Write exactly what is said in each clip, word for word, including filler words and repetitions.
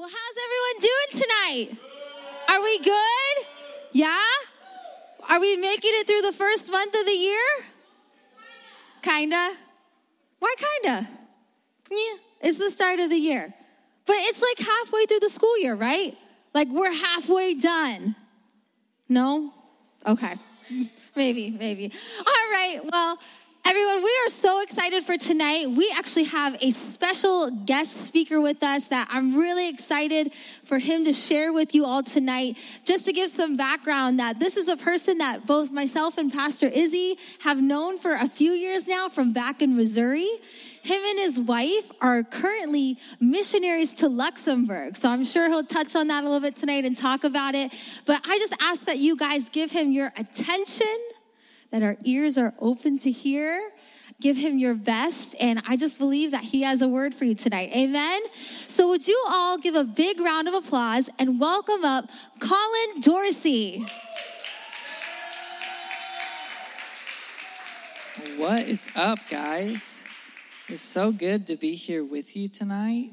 Well, how's everyone doing tonight? Are we good? Yeah? Are we making it through the first month of the year? Kinda. Why kinda? Yeah, it's the start of the year. But it's like halfway through the school year, right? Like we're halfway done. No? Okay. Maybe, maybe. All right, well, everyone, we are so excited for tonight. We actually have a special guest speaker with us that I'm really excited for him to share with you all tonight. Just to give some background, that this is a person that both myself and Pastor Izzy have known for a few years now from back in Missouri. Him and his wife are currently missionaries to Luxembourg. So I'm sure he'll touch on that a little bit tonight and talk about it. But I just ask that you guys give him your attention, that our ears are open to hear. Give him your best, and I just believe that he has a word for you tonight. Amen? So would you all give a big round of applause and welcome up Colin Dorsey. What is up, guys? It's so good to be here with you tonight.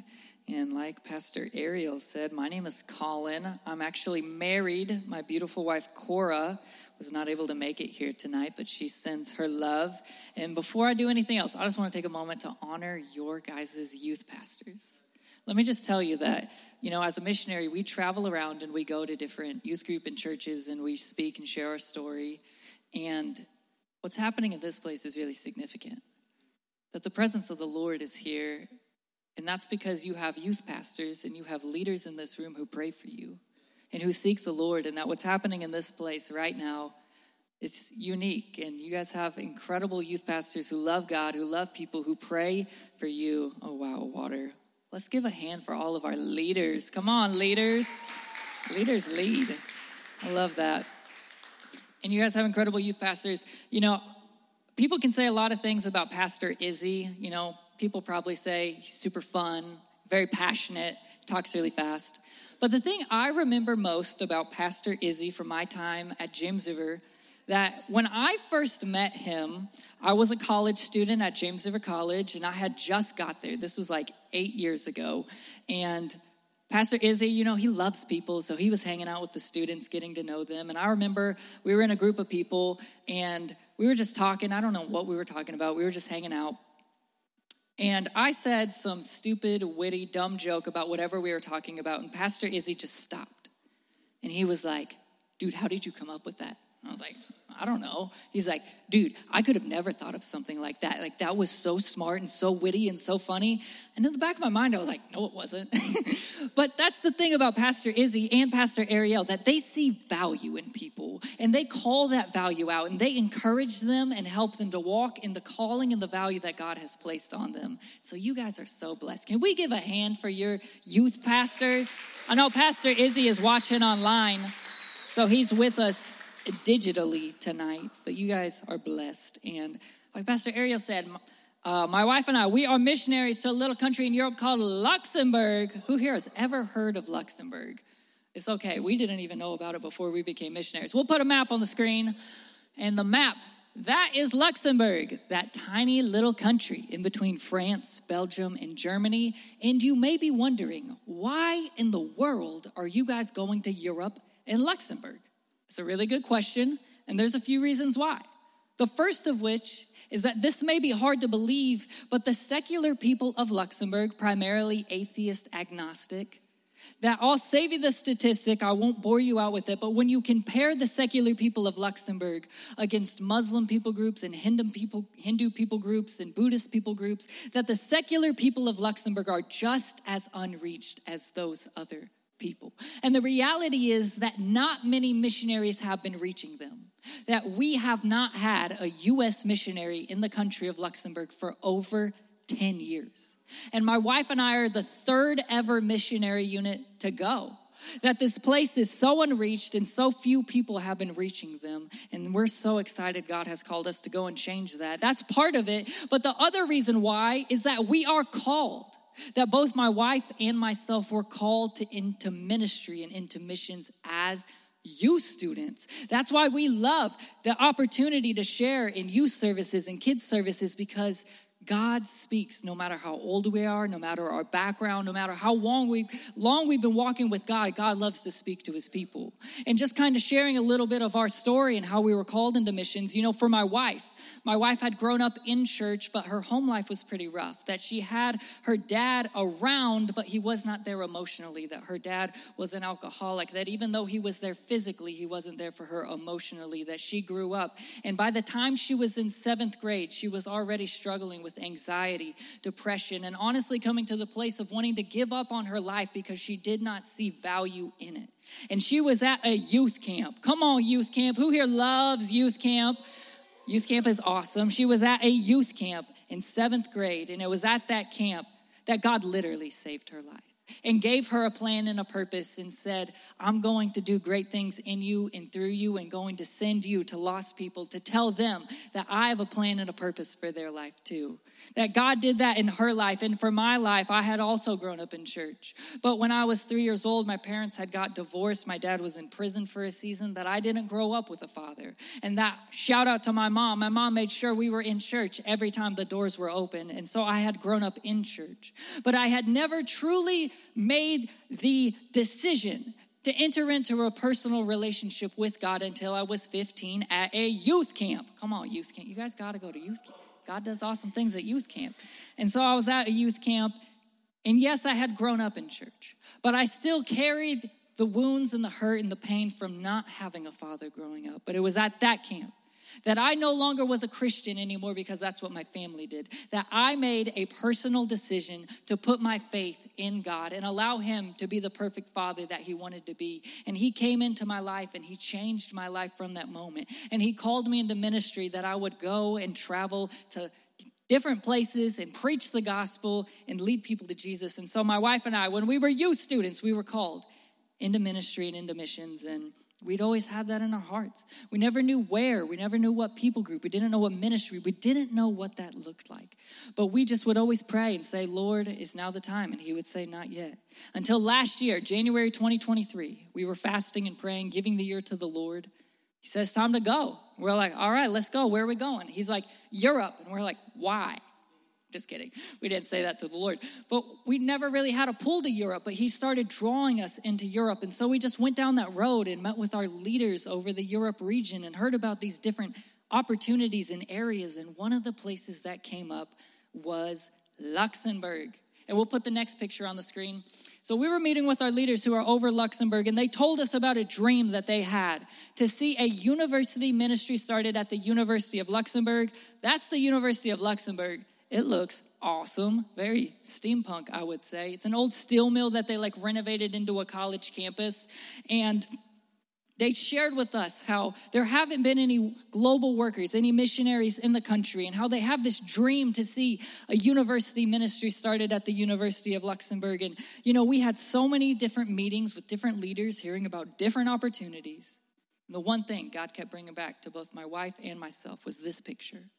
And like Pastor Ariel said, my name is Colin. I'm actually married. My beautiful wife, Cora, was not able to make it here tonight, but she sends her love. And before I do anything else, I just want to take a moment to honor your guys' youth pastors. Let me just tell you that, you know, as a missionary, we travel around and we go to different youth group and churches and we speak and share our story. And what's happening in this place is really significant, that the presence of the Lord is here. And that's because you have youth pastors and you have leaders in this room who pray for you and who seek the Lord, and that what's happening in this place right now is unique. And you guys have incredible youth pastors who love God, who love people, who pray for you. Oh, wow, water. Let's give a hand for all of our leaders. Come on, leaders. Leaders lead. I love that. And you guys have incredible youth pastors. You know, people can say a lot of things about Pastor Izzy, you know. People probably say he's super fun, very passionate, talks really fast. But the thing I remember most about Pastor Izzy from my time at James River, that when I first met him, I was a college student at James River College, and I had just got there. This was like eight years ago. And Pastor Izzy, you know, he loves people, so he was hanging out with the students, getting to know them. And I remember we were in a group of people, and we were just talking. I don't know what we were talking about. We were just hanging out. And I said some stupid, witty, dumb joke about whatever we were talking about. And Pastor Izzy just stopped. And he was like, dude, how did you come up with that? And I was like, I don't know. He's like, dude, I could have never thought of something like that. Like, that was so smart and so witty and so funny. And in the back of my mind, I was like, no, it wasn't. But that's the thing about Pastor Izzy and Pastor Ariel, that they see value in people. And they call that value out. And they encourage them and help them to walk in the calling and the value that God has placed on them. So you guys are so blessed. Can we give a hand for your youth pastors? I know Pastor Izzy is watching online, so he's with us digitally tonight, but you guys are blessed. And like Pastor Ariel said, uh, my wife and I, we are missionaries to a little country in Europe called Luxembourg. Who here has ever heard of Luxembourg? It's okay. We didn't even know about it before we became missionaries. We'll put a map on the screen. And the map, that is Luxembourg, that tiny little country in between France, Belgium, and Germany. And you may be wondering, why in the world are you guys going to Europe and Luxembourg? It's a really good question, and there's a few reasons why. The first of which is that this may be hard to believe, but the secular people of Luxembourg, primarily atheist, agnostic, that I'll save you the statistic, I won't bore you out with it, but when you compare the secular people of Luxembourg against Muslim people groups and Hindu people, Hindu people groups and Buddhist people groups, that the secular people of Luxembourg are just as unreached as those other people. And the reality is that not many missionaries have been reaching them, that we have not had a U S missionary in the country of Luxembourg for over ten years. And my wife and I are the third ever missionary unit to go, that this place is so unreached and so few people have been reaching them. And we're so excited God has called us to go and change that. That's part of it. But the other reason why is that we are called, that both my wife and myself were called to into ministry and into missions as youth students. That's why we love the opportunity to share in youth services and kids services, because God speaks no matter how old we are, no matter our background, no matter how long, we, long we've been walking with God. God loves to speak to his people. And just kind of sharing a little bit of our story and how we were called into missions. You know, for my wife, my wife had grown up in church, but her home life was pretty rough. That she had her dad around, but he was not there emotionally. That her dad was an alcoholic. That even though he was there physically, he wasn't there for her emotionally. That she grew up. And by the time she was in seventh grade, she was already struggling with anxiety, depression, and honestly coming to the place of wanting to give up on her life because she did not see value in it. And she was at a youth camp. Come on, youth camp. Who here loves youth camp? Youth camp is awesome. She was at a youth camp in seventh grade, and it was at that camp that God literally saved her life and gave her a plan and a purpose and said, I'm going to do great things in you and through you and going to send you to lost people to tell them that I have a plan and a purpose for their life too. That God did that in her life. And for my life, I had also grown up in church. But when I was three years old, my parents had got divorced. My dad was in prison for a season, that I didn't grow up with a father. And that shout out to my mom. My mom made sure we were in church every time the doors were open. And so I had grown up in church. But I had never truly made the decision to enter into a personal relationship with God until I was fifteen at a youth camp. Come on, youth camp. You guys got to go to youth camp. God does awesome things at youth camp. And so I was at a youth camp, and yes, I had grown up in church, but I still carried the wounds and the hurt and the pain from not having a father growing up. But it was at that camp that I no longer was a Christian anymore because that's what my family did. That I made a personal decision to put my faith in God and allow him to be the perfect father that he wanted to be. And he came into my life and he changed my life from that moment. And he called me into ministry that I would go and travel to different places and preach the gospel and lead people to Jesus. And so my wife and I, when we were youth students, we were called into ministry and into missions, and we'd always have that in our hearts. We never knew where. We never knew what people group. We didn't know what ministry. We didn't know what that looked like. But we just would always pray and say, Lord, is now the time? And he would say, not yet. Until last year, January twenty twenty-three, we were fasting and praying, giving the year to the Lord. He says, time to go. We're like, all right, let's go. Where are we going? He's like, Europe. And we're like, why? Just kidding. We didn't say that to the Lord. But we never really had a pull to Europe, but he started drawing us into Europe. And so we just went down that road and met with our leaders over the Europe region and heard about these different opportunities and areas. And one of the places that came up was Luxembourg. And we'll put the next picture on the screen. So we were meeting with our leaders who are over Luxembourg, and they told us about a dream that they had to see a university ministry started at the University of Luxembourg. That's the University of Luxembourg. It looks awesome, very steampunk, I would say. It's an old steel mill that they like renovated into a college campus. And they shared with us how there haven't been any global workers, any missionaries in the country, and how they have this dream to see a university ministry started at the University of Luxembourg. And, you know, we had so many different meetings with different leaders hearing about different opportunities. And the one thing God kept bringing back to both my wife and myself was this picture.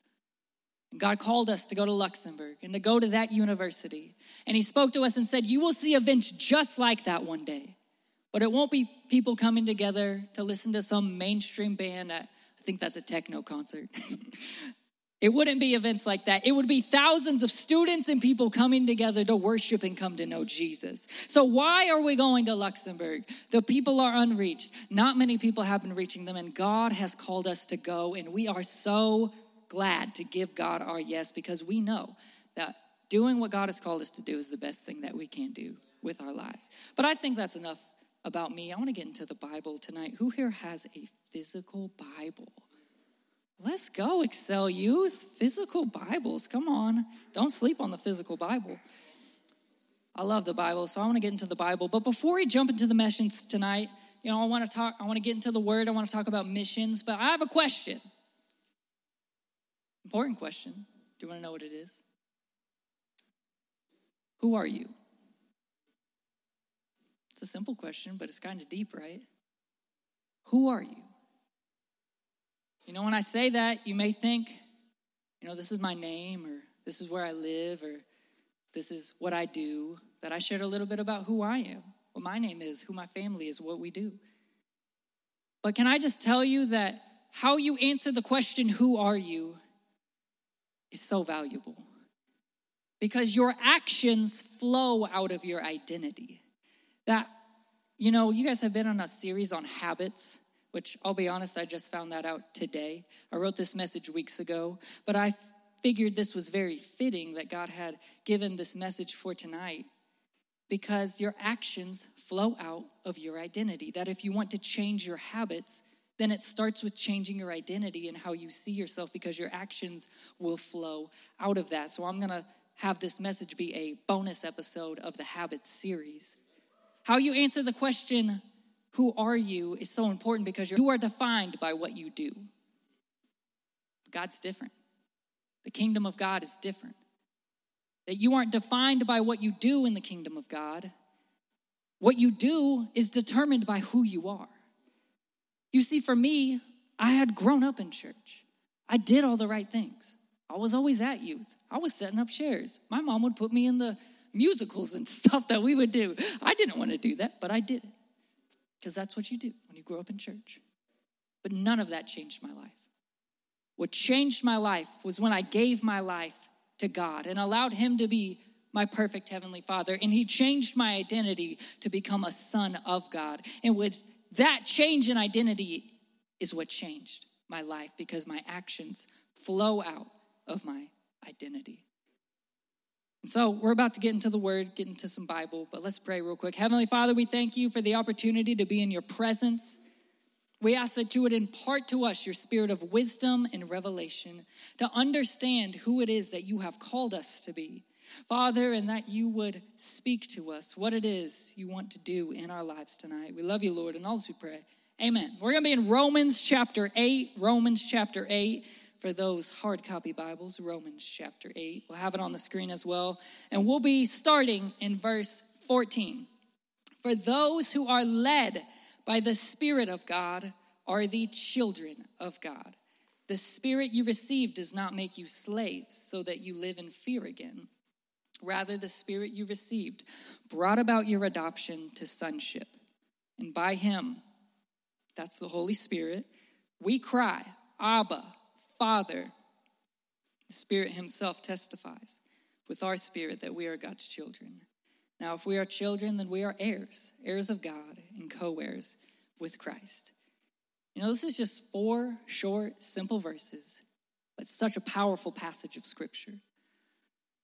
God called us to go to Luxembourg and to go to that university. And he spoke to us and said, you will see events just like that one day. But it won't be people coming together to listen to some mainstream band. At, I think that's a techno concert. It wouldn't be events like that. It would be thousands of students and people coming together to worship and come to know Jesus. So why are we going to Luxembourg? The people are unreached. Not many people have been reaching them. And God has called us to go. And we are so glad to give God our yes, because we know that doing what God has called us to do is the best thing that we can do with our lives. But I think that's enough about me. I want to get into the Bible tonight. Who here has a physical Bible? Let's go, Excel Youth. Physical Bibles. Come on. Don't sleep on the physical Bible. I love the Bible, so I want to get into the Bible. But before we jump into the missions tonight, you know, I want to talk, I want to get into the Word. I want to talk about missions, but I have a question. Important question. Do you want to know what it is? Who are you? It's a simple question, but it's kind of deep, right? Who are you? You know, when I say that, you may think, you know, this is my name, or this is where I live, or this is what I do. That I shared a little bit about who I am, what my name is, who my family is, what we do. But can I just tell you that how you answer the question, who are you, is so valuable. because your actions flow out of your identity. That, you know, you guys have been on a series on habits, which I'll be honest, I just found that out today. I wrote this message weeks ago, but I figured this was very fitting that God had given this message for tonight, because your actions flow out of your identity. That if you want to change your habits, then it starts with changing your identity and how you see yourself, because your actions will flow out of that. So I'm going to have this message be a bonus episode of the Habits series. How you answer the question, who are you, is so important, because you are defined by what you do. God's different. The kingdom of God is different. That you aren't defined by what you do in the kingdom of God. What you do is determined by who you are. You see, for me, I had grown up in church. I did all the right things. I was always at youth. I was setting up chairs. My mom would put me in the musicals and stuff that we would do. I didn't want to do that, but I did it, because that's what you do when you grow up in church. But none of that changed my life. What changed my life was when I gave my life to God and allowed him to be my perfect heavenly father. And he changed my identity to become a son of God. And with that change in identity is what changed my life, because my actions flow out of my identity. And so we're about to get into the word, get into some Bible, but let's pray real quick. Heavenly Father, we thank you for the opportunity to be in your presence. We ask that you would impart to us your spirit of wisdom and revelation to understand who it is that you have called us to be, Father, and that you would speak to us what it is you want to do in our lives tonight. We love you, Lord, and all those who pray, amen. We're going to be in Romans chapter eight, Romans chapter eight. For those hard copy Bibles, Romans chapter eight. We'll have it on the screen as well. And we'll be starting in verse fourteen. For those who are led by the Spirit of God are the children of God. The Spirit you received does not make you slaves so that you live in fear again. Rather, the Spirit you received brought about your adoption to sonship. And by him, that's the Holy Spirit, we cry, Abba, Father. The Spirit himself testifies with our spirit that we are God's children. Now, if we are children, then we are heirs, heirs of God and co-heirs with Christ. You know, this is just four short, simple verses, but such a powerful passage of scripture.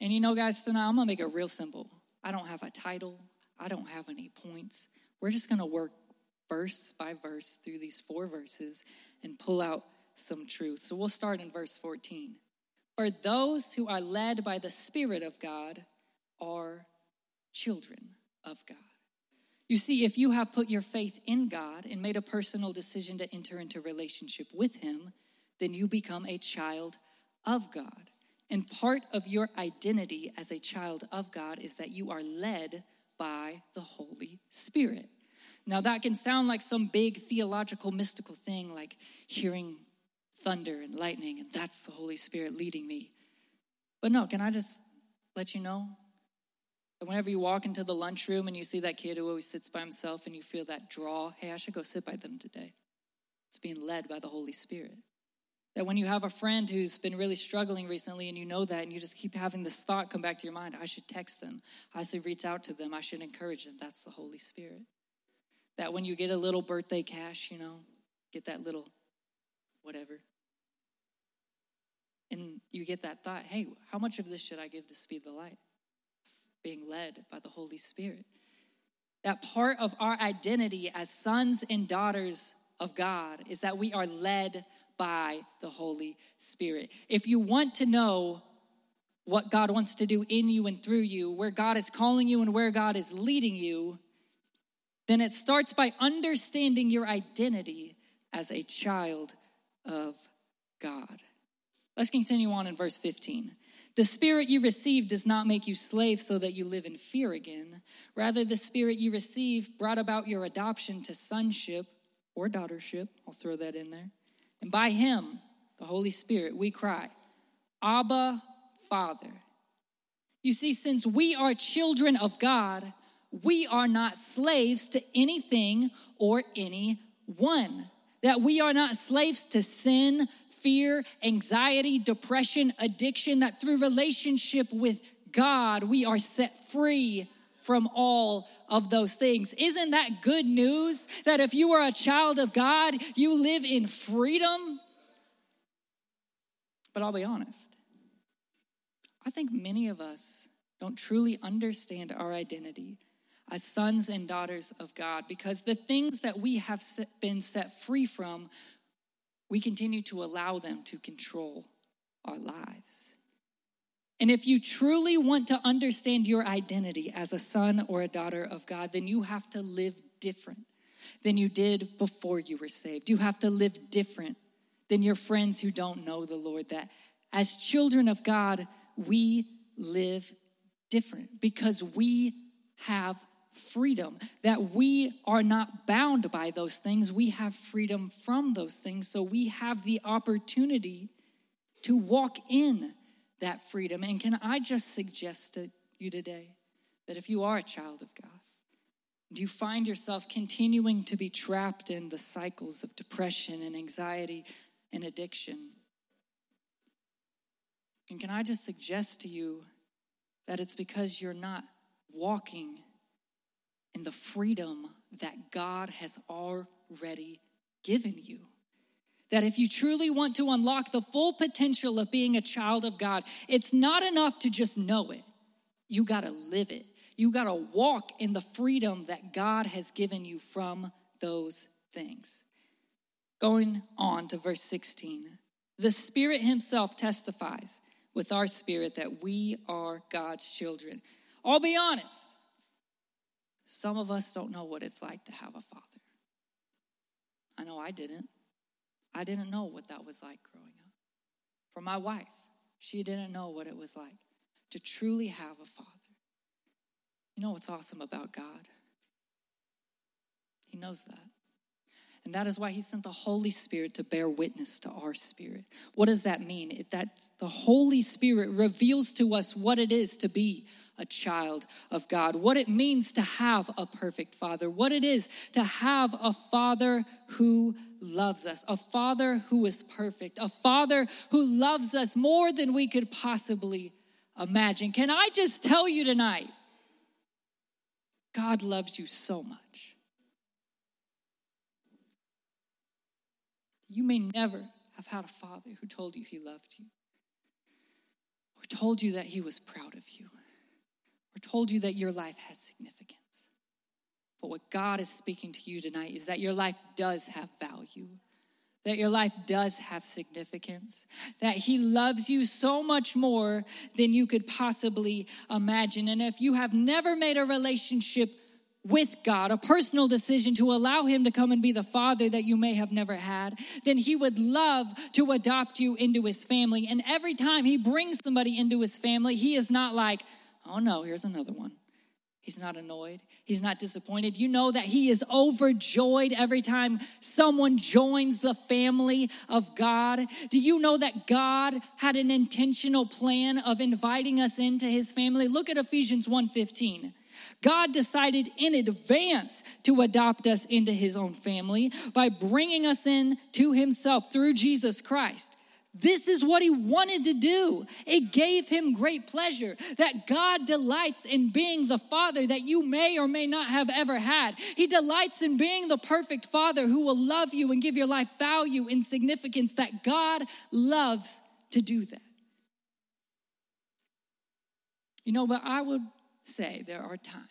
And you know, guys, tonight I'm going to make it real simple. I don't have a title. I don't have any points. We're just going to work verse by verse through these four verses and pull out some truth. So we'll start in verse fourteen. For those who are led by the Spirit of God are children of God. You see, if you have put your faith in God and made a personal decision to enter into relationship with him, then you become a child of God. And part of your identity as a child of God is that you are led by the Holy Spirit. Now, that can sound like some big theological, mystical thing, like hearing thunder and lightning, and that's the Holy Spirit leading me. But no, can I just let you know that whenever you walk into the lunchroom and you see that kid who always sits by himself and you feel that draw, hey, I should go sit by them today. It's being led by the Holy Spirit. That when you have a friend who's been really struggling recently and you know that and you just keep having this thought come back to your mind, I should text them, I should reach out to them, I should encourage them, that's the Holy Spirit. That when you get a little birthday cash, you know, get that little whatever. And you get that thought, hey, how much of this should I give to Speed the Light? It's being led by the Holy Spirit. That part of our identity as sons and daughters of God is that we are led by the Holy Spirit. If you want to know what God wants to do in you and through you, where God is calling you and where God is leading you, then it starts by understanding your identity as a child of God. Let's continue on in verse fifteen. The Spirit you received does not make you slaves so that you live in fear again. Rather, the Spirit you receive brought about your adoption to sonship or daughtership. I'll throw that in there. And by him, the Holy Spirit, we cry, Abba, Father. You see, since we are children of God, we are not slaves to anything or anyone. That we are not slaves to sin, fear, anxiety, depression, addiction, that through relationship with God, we are set free from all of those things. Isn't that good news? That if you are a child of God, you live in freedom? But I'll be honest, I think many of us don't truly understand our identity as sons and daughters of God, because the things that we have been set free from, we continue to allow them to control our lives. And if you truly want to understand your identity as a son or a daughter of God, then you have to live different than you did before you were saved. You have to live different than your friends who don't know the Lord. That as children of God, we live different because we have freedom, that we are not bound by those things. We have freedom from those things. So we have the opportunity to walk in that freedom. And can I just suggest to you today that if you are a child of God, do you find yourself continuing to be trapped in the cycles of depression and anxiety and addiction? And can I just suggest to you that it's because you're not walking in the freedom that God has already given you. That if you truly want to unlock the full potential of being a child of God, it's not enough to just know it. You gotta live it. You gotta walk in the freedom that God has given you from those things. Going on to verse sixteen. The Spirit himself testifies with our spirit that we are God's children. I'll be honest. Some of us don't know what it's like to have a father. I know I didn't. I didn't know what that was like growing up. For my wife, she didn't know what it was like to truly have a father. You know what's awesome about God? He knows that. And that is why he sent the Holy Spirit to bear witness to our spirit. What does that mean? It, that the Holy Spirit reveals to us what it is to be a child of God, what it means to have a perfect father, what it is to have a father who loves us, a father who is perfect, a father who loves us more than we could possibly imagine. Can I just tell you tonight, God loves you so much. You may never have had a father who told you he loved you, or told you that he was proud of you, or told you that your life has significance. But what God is speaking to you tonight is that your life does have value, that your life does have significance, that he loves you so much more than you could possibly imagine. And if you have never made a relationship with God, a personal decision to allow him to come and be the father that you may have never had, then he would love to adopt you into his family. And every time he brings somebody into his family, he is not like, oh no, here's another one. He's not annoyed. He's not disappointed. You know that he is overjoyed every time someone joins the family of God. Do you know that God had an intentional plan of inviting us into his family? Look at Ephesians one fifteen. God decided in advance to adopt us into his own family by bringing us in to himself through Jesus Christ. This is what he wanted to do. It gave him great pleasure that God delights in being the father that you may or may not have ever had. He delights in being the perfect father who will love you and give your life value and significance, that God loves to do that. You know, but I would say there are times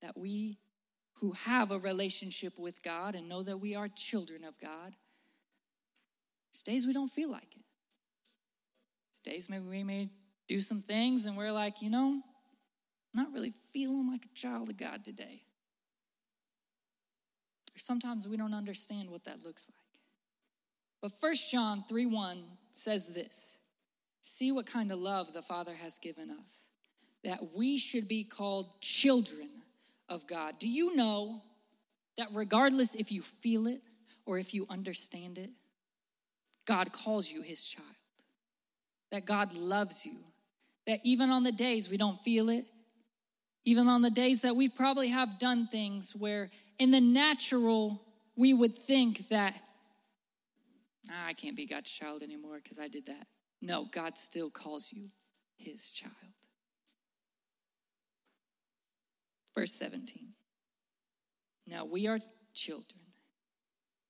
that we who have a relationship with God and know that we are children of God, there's days we don't feel like it. There's days maybe we may do some things and we're like, you know, not really feeling like a child of God today. Or sometimes we don't understand what that looks like. But First John three one says this, see what kind of love the Father has given us, that we should be called children of God. Do you know that regardless if you feel it or if you understand it, God calls you his child, that God loves you, that even on the days we don't feel it, even on the days that we probably have done things where in the natural we would think that, ah, I can't be God's child anymore because I did that. No, God still calls you his child. Verse seventeen. Now we are children,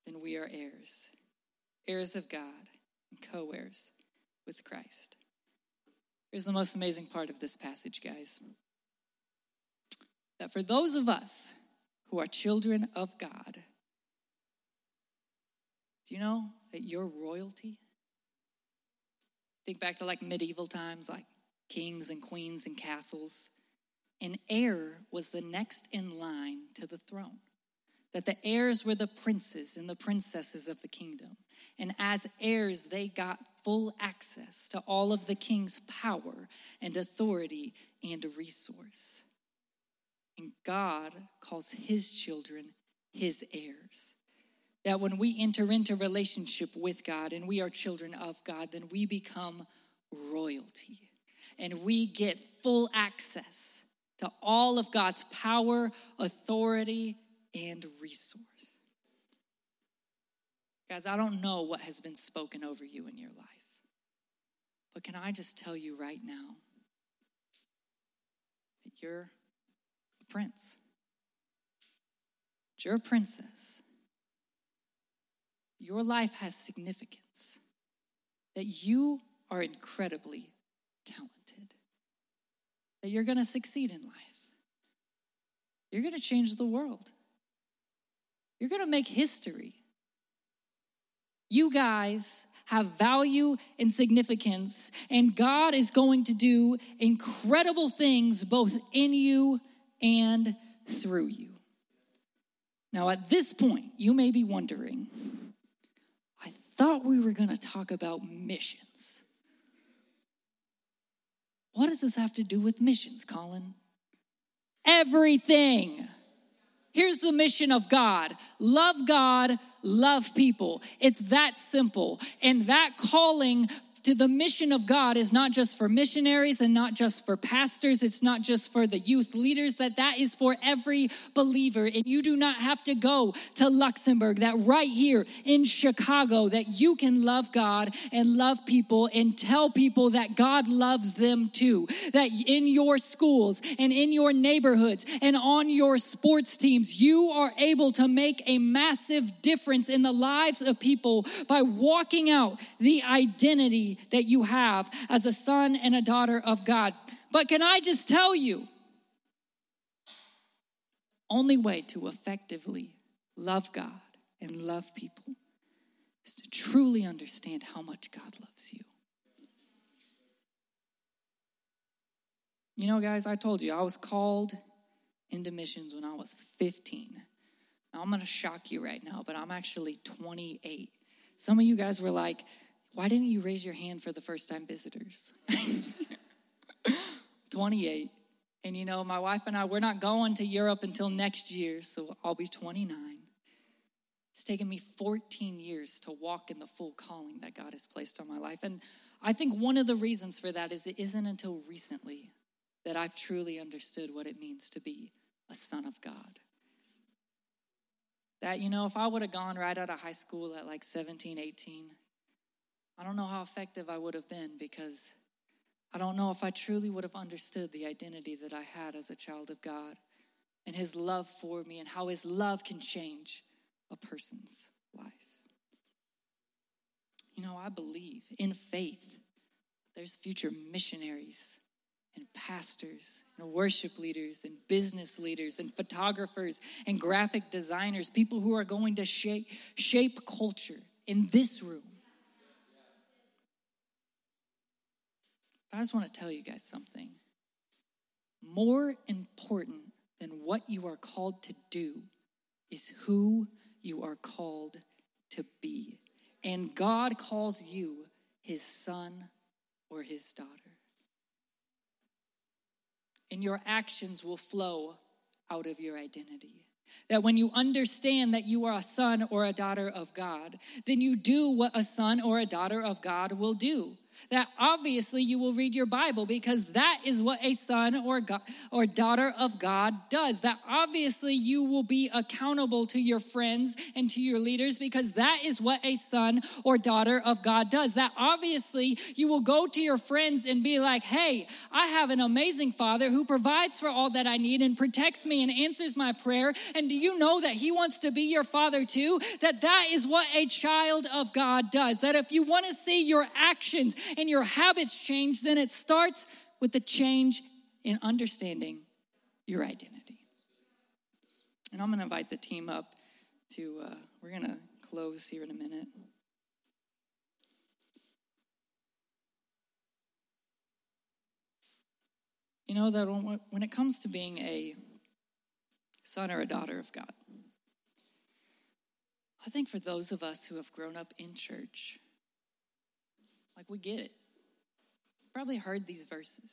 then we are heirs, heirs of God and co-heirs with Christ. Here's the most amazing part of this passage, guys. That for those of us who are children of God, do you know that you're royalty? Think back to like medieval times, like kings and queens and castles. An heir was the next in line to the throne. That the heirs were the princes and the princesses of the kingdom. And as heirs, they got full access to all of the king's power and authority and resource. And God calls his children his heirs. That when we enter into relationship with God and we are children of God, then we become royalty. And we get full access to all of God's power, authority, and resource. Guys, I don't know what has been spoken over you in your life. But can I just tell you right now that you're a prince. You're a princess. Your life has significance. That you are incredibly talented. That you're going to succeed in life. You're going to change the world. You're going to make history. You guys have value and significance, and God is going to do incredible things both in you and through you. Now, at this point, you may be wondering, I thought we were going to talk about missions. What does this have to do with missions, Colin? Everything. Here's the mission of God. Love God, love people. It's that simple. And that calling to the mission of God is not just for missionaries and not just for pastors. It's not just for the youth leaders. That that is for every believer. And you do not have to go to Luxembourg. That right here in Chicago, that you can love God and love people and tell people that God loves them too. That in your schools and in your neighborhoods and on your sports teams, you are able to make a massive difference in the lives of people by walking out the identity that you have as a son and a daughter of God. But can I just tell you, only way to effectively love God and love people is to truly understand how much God loves you. You know, guys, I told you I was called into missions when I was fifteen. Now, I'm going to shock you right now, but I'm actually twenty-eight. Some of you guys were like, why didn't you raise your hand for the first-time visitors? twenty-eight. And, you know, my wife and I, we're not going to Europe until next year, so I'll be twenty-nine. It's taken me fourteen years to walk in the full calling that God has placed on my life. And I think one of the reasons for that is it isn't until recently that I've truly understood what it means to be a son of God. That, you know, if I would have gone right out of high school at like seventeen, eighteen, I don't know how effective I would have been, because I don't know if I truly would have understood the identity that I had as a child of God and his love for me and how his love can change a person's life. You know, I believe in faith there's future missionaries and pastors and worship leaders and business leaders and photographers and graphic designers, people who are going to shape, shape culture in this room. I just want to tell you guys something. More important than what you are called to do is who you are called to be. And God calls you his son or his daughter. And your actions will flow out of your identity. That when you understand that you are a son or a daughter of God, then you do what a son or a daughter of God will do. that obviously you will read your Bible, because that is what a son or God, or daughter of God does. That obviously you will be accountable to your friends and to your leaders, because that is what a son or daughter of God does. That obviously you will go to your friends and be like, hey, I have an amazing father who provides for all that I need and protects me and answers my prayer. And do you know that he wants to be your father too? That that is what a child of God does. That if you want to see your actions and your habits change, then it starts with the change in understanding your identity. And I'm going to invite the team up to, uh, we're going to close here in a minute. You know that when it comes to being a son or a daughter of God, I think for those of us who have grown up in church, like we get it. Probably heard these verses.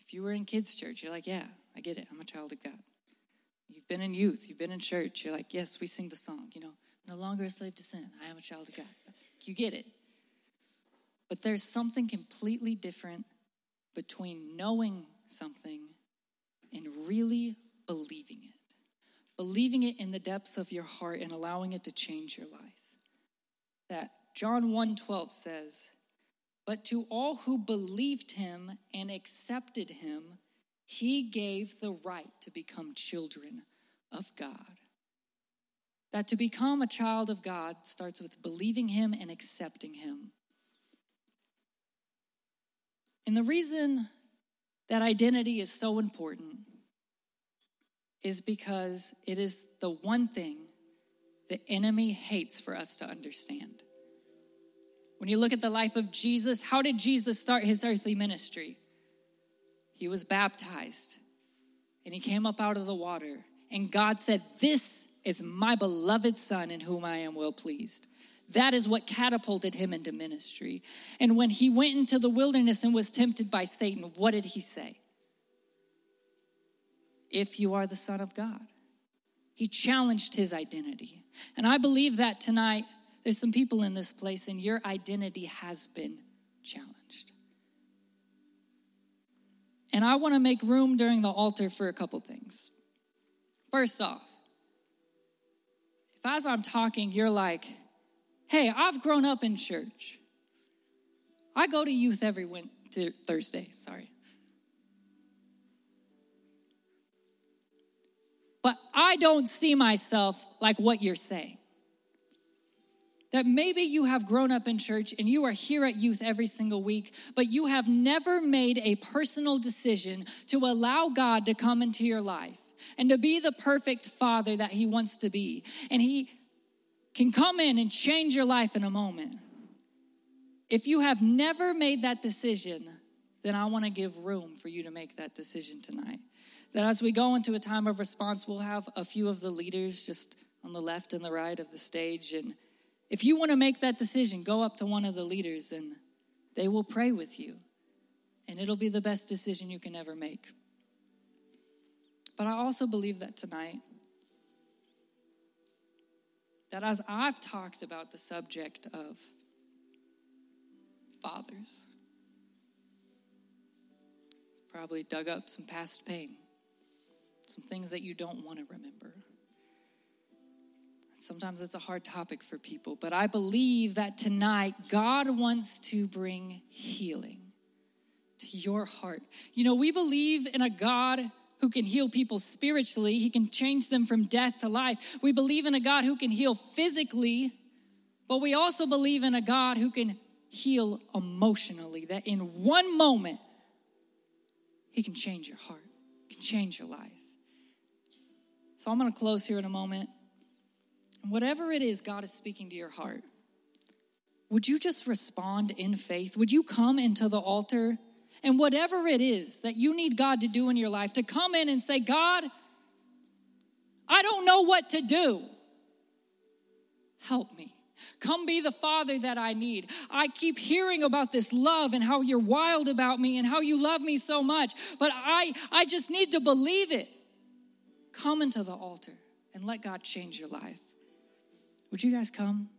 If you were in kids' church, you're like, yeah, I get it. I'm a child of God. You've been in youth. You've been in church. You're like, yes, we sing the song. You know, no longer a slave to sin. I am a child of God. You get it. But there's something completely different between knowing something and really believing it. Believing it in the depths of your heart and allowing it to change your life. That John one twelve says, but to all who believed him and accepted him, he gave the right to become children of God. That to become a child of God starts with believing him and accepting him. And the reason that identity is so important is because it is the one thing the enemy hates for us to understand. When you look at the life of Jesus, how did Jesus start his earthly ministry? He was baptized and he came up out of the water, and God said, this is my beloved son in whom I am well pleased. That is what catapulted him into ministry. And when he went into the wilderness and was tempted by Satan, what did he say? If you are the Son of God. He challenged his identity. And I believe that tonight there's some people in this place and your identity has been challenged. And I want to make room during the altar for a couple things. First off, if as I'm talking, you're like, hey, I've grown up in church. I go to youth every Wednesday, Thursday, sorry. But I don't see myself like what you're saying. That maybe you have grown up in church and you are here at youth every single week, but you have never made a personal decision to allow God to come into your life and to be the perfect father that he wants to be. And he can come in and change your life in a moment. If you have never made that decision, then I want to give room for you to make that decision tonight. That as we go into a time of response, we'll have a few of the leaders just on the left and the right of the stage. And if you want to make that decision, go up to one of the leaders and they will pray with you. And it'll be the best decision you can ever make. But I also believe that tonight, that as I've talked about the subject of fathers, it's probably dug up some past pain. Some things that you don't want to remember. Sometimes it's a hard topic for people, but I believe that tonight God wants to bring healing to your heart. You know, we believe in a God who can heal people spiritually. He can change them from death to life. We believe in a God who can heal physically, but we also believe in a God who can heal emotionally, that in one moment, he can change your heart, can change your life. So I'm going to close here in a moment. And whatever it is God is speaking to your heart, would you just respond in faith? Would you come into the altar? And whatever it is that you need God to do in your life, to come in and say, God, I don't know what to do. Help me. Come be the father that I need. I keep hearing about this love and how you're wild about me and how you love me so much, but I, I just need to believe it. Come into the altar and let God change your life. Would you guys come?